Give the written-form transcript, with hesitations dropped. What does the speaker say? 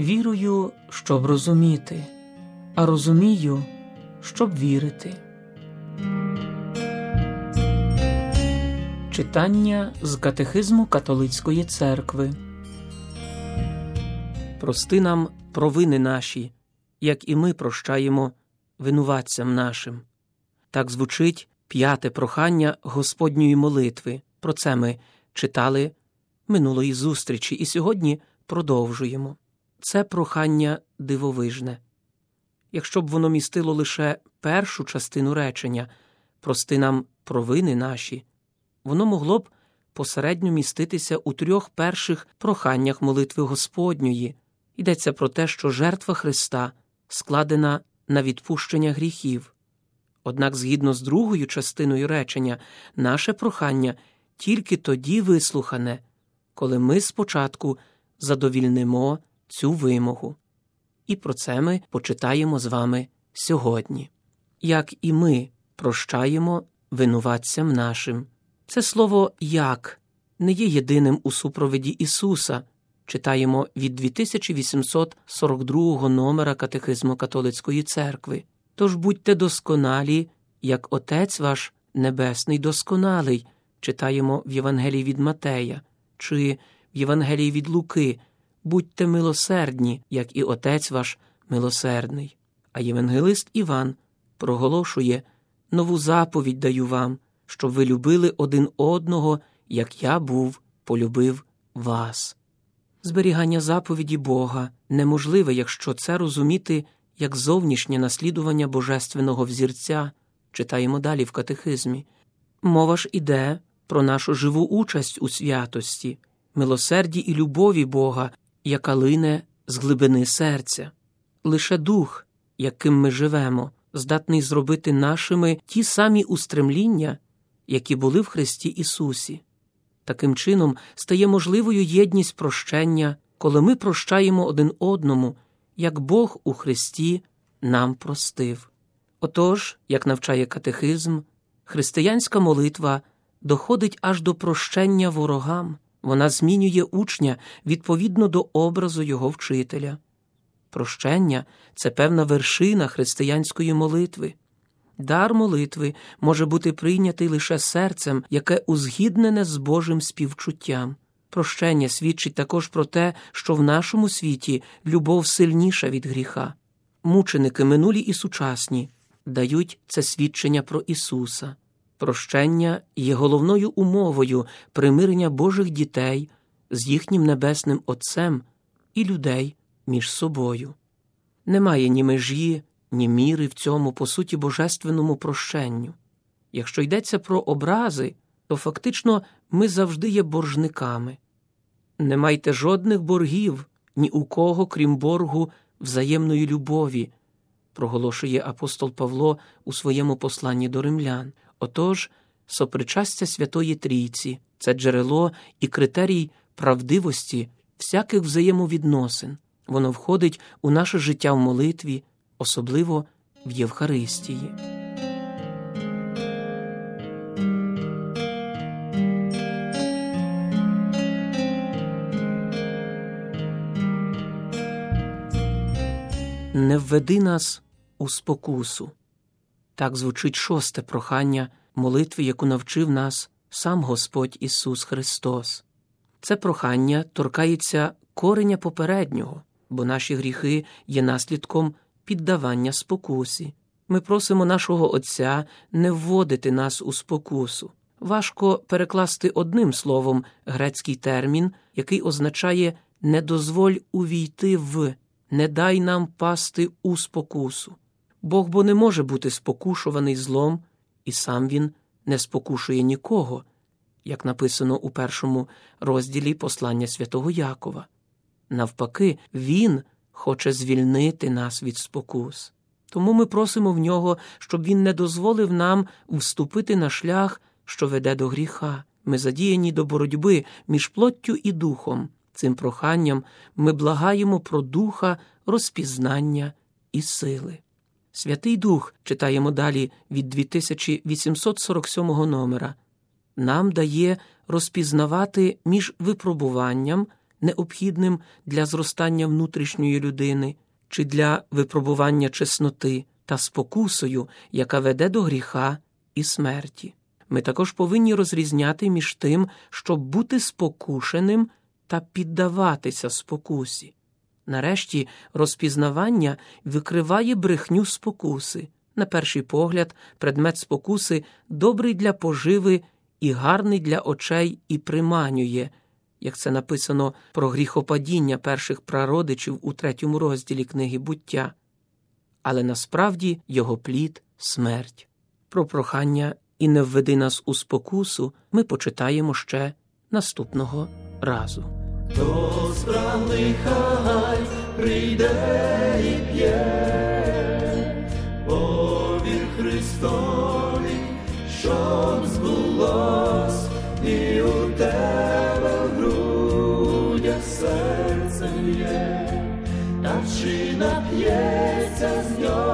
Вірую, щоб розуміти, а розумію, щоб вірити. Читання з Катехизму Католицької церкви. Прости нам провини наші, як і ми прощаємо винуватцям нашим. Так звучить п'яте прохання Господньої молитви. Про це ми читали минулої зустрічі і сьогодні продовжуємо. Це прохання дивовижне. Якщо б воно містило лише першу частину речення «Прости нам провини наші», воно могло б посередньо міститися у трьох перших проханнях молитви Господньої. Йдеться про те, що жертва Христа складена на відпущення гріхів. Однак, згідно з другою частиною речення, наше прохання тільки тоді вислухане, коли ми спочатку задовільнимо цю вимогу. І про це ми почитаємо з вами сьогодні. Як і ми прощаємо винуватцям нашим. Це слово «як» не є єдиним у супроводі Ісуса. Читаємо від 2842 номера Катехизму Католицької церкви. Тож будьте досконалі, як Отець ваш Небесний досконалий, читаємо в Євангелії від Матея, чи в Євангелії від Луки, будьте милосердні, як і Отець ваш милосердний. А Євангеліст Іван проголошує: «Нову заповідь даю вам, щоб ви любили один одного, як я був, полюбив вас». Зберігання заповіді Бога неможливе, якщо це розуміти як зовнішнє наслідування божественного взірця, читаємо далі в катехизмі. Мова ж іде про нашу живу участь у святості, милосерді і любові Бога, яка лине з глибини серця. Лише дух, яким ми живемо, здатний зробити нашими ті самі устремління, які були в Христі Ісусі. Таким чином стає можливою єдність прощення, коли ми прощаємо один одному, як Бог у Христі нам простив. Отож, як навчає катехизм, християнська молитва доходить аж до прощення ворогам. Вона змінює учня відповідно до образу його вчителя. Прощення – це певна вершина християнської молитви. Дар молитви може бути прийнятий лише серцем, яке узгіднене з Божим співчуттям. Прощення свідчить також про те, що в нашому світі любов сильніша від гріха. Мученики минулі і сучасні дають це свідчення про Ісуса. Прощення є головною умовою примирення Божих дітей з їхнім Небесним Отцем і людей між собою. Немає ні межі, ні міри в цьому, по суті, божественному прощенню. Якщо йдеться про образи, то фактично ми завжди є боржниками. Не майте жодних боргів ні у кого, крім боргу взаємної любові, проголошує апостол Павло у своєму посланні до римлян. Отож, сопричастя Святої Трійці – це джерело і критерій правдивості всяких взаємовідносин. Воно входить у наше життя в молитві, особливо в Євхаристії. Не введи нас у спокусу. Так звучить шосте прохання молитви, яку навчив нас сам Господь Ісус Христос. Це прохання торкається кореня попереднього, бо наші гріхи є наслідком піддавання спокусі. Ми просимо нашого Отця не вводити нас у спокусу. Важко перекласти одним словом грецький термін, який означає «не дозволь увійти в», «не дай нам пасти у спокусу». Бог бо не може бути спокушуваний злом, і сам він не спокушує нікого, як написано у першому розділі послання святого Якова. Навпаки, він хоче звільнити нас від спокус. Тому ми просимо в нього, щоб він не дозволив нам вступити на шлях, що веде до гріха. Ми задіяні до боротьби між плоттю і духом. Цим проханням ми благаємо про духа, розпізнання і сили. Святий Дух, читаємо далі від 2847 номера, нам дає розпізнавати між випробуванням, необхідним для зростання внутрішньої людини чи для випробування чесноти та спокусою, яка веде до гріха і смерті. Ми також повинні розрізняти між тим, щоб бути спокушеним та піддаватися спокусі. Нарешті, розпізнавання викриває брехню спокуси. На перший погляд, предмет спокуси добрий для поживи і гарний для очей і приманює, як це написано про гріхопадіння перших прародичів у 3 розділі книги «Буття». Але насправді його плід – смерть. Про прохання «І не введи нас у спокусу» ми почитаємо ще наступного разу. То справний хай прийде і п'є, повір Христові, щоб збулось і у тебе в грудях серце є, та чи нап'ється з нього.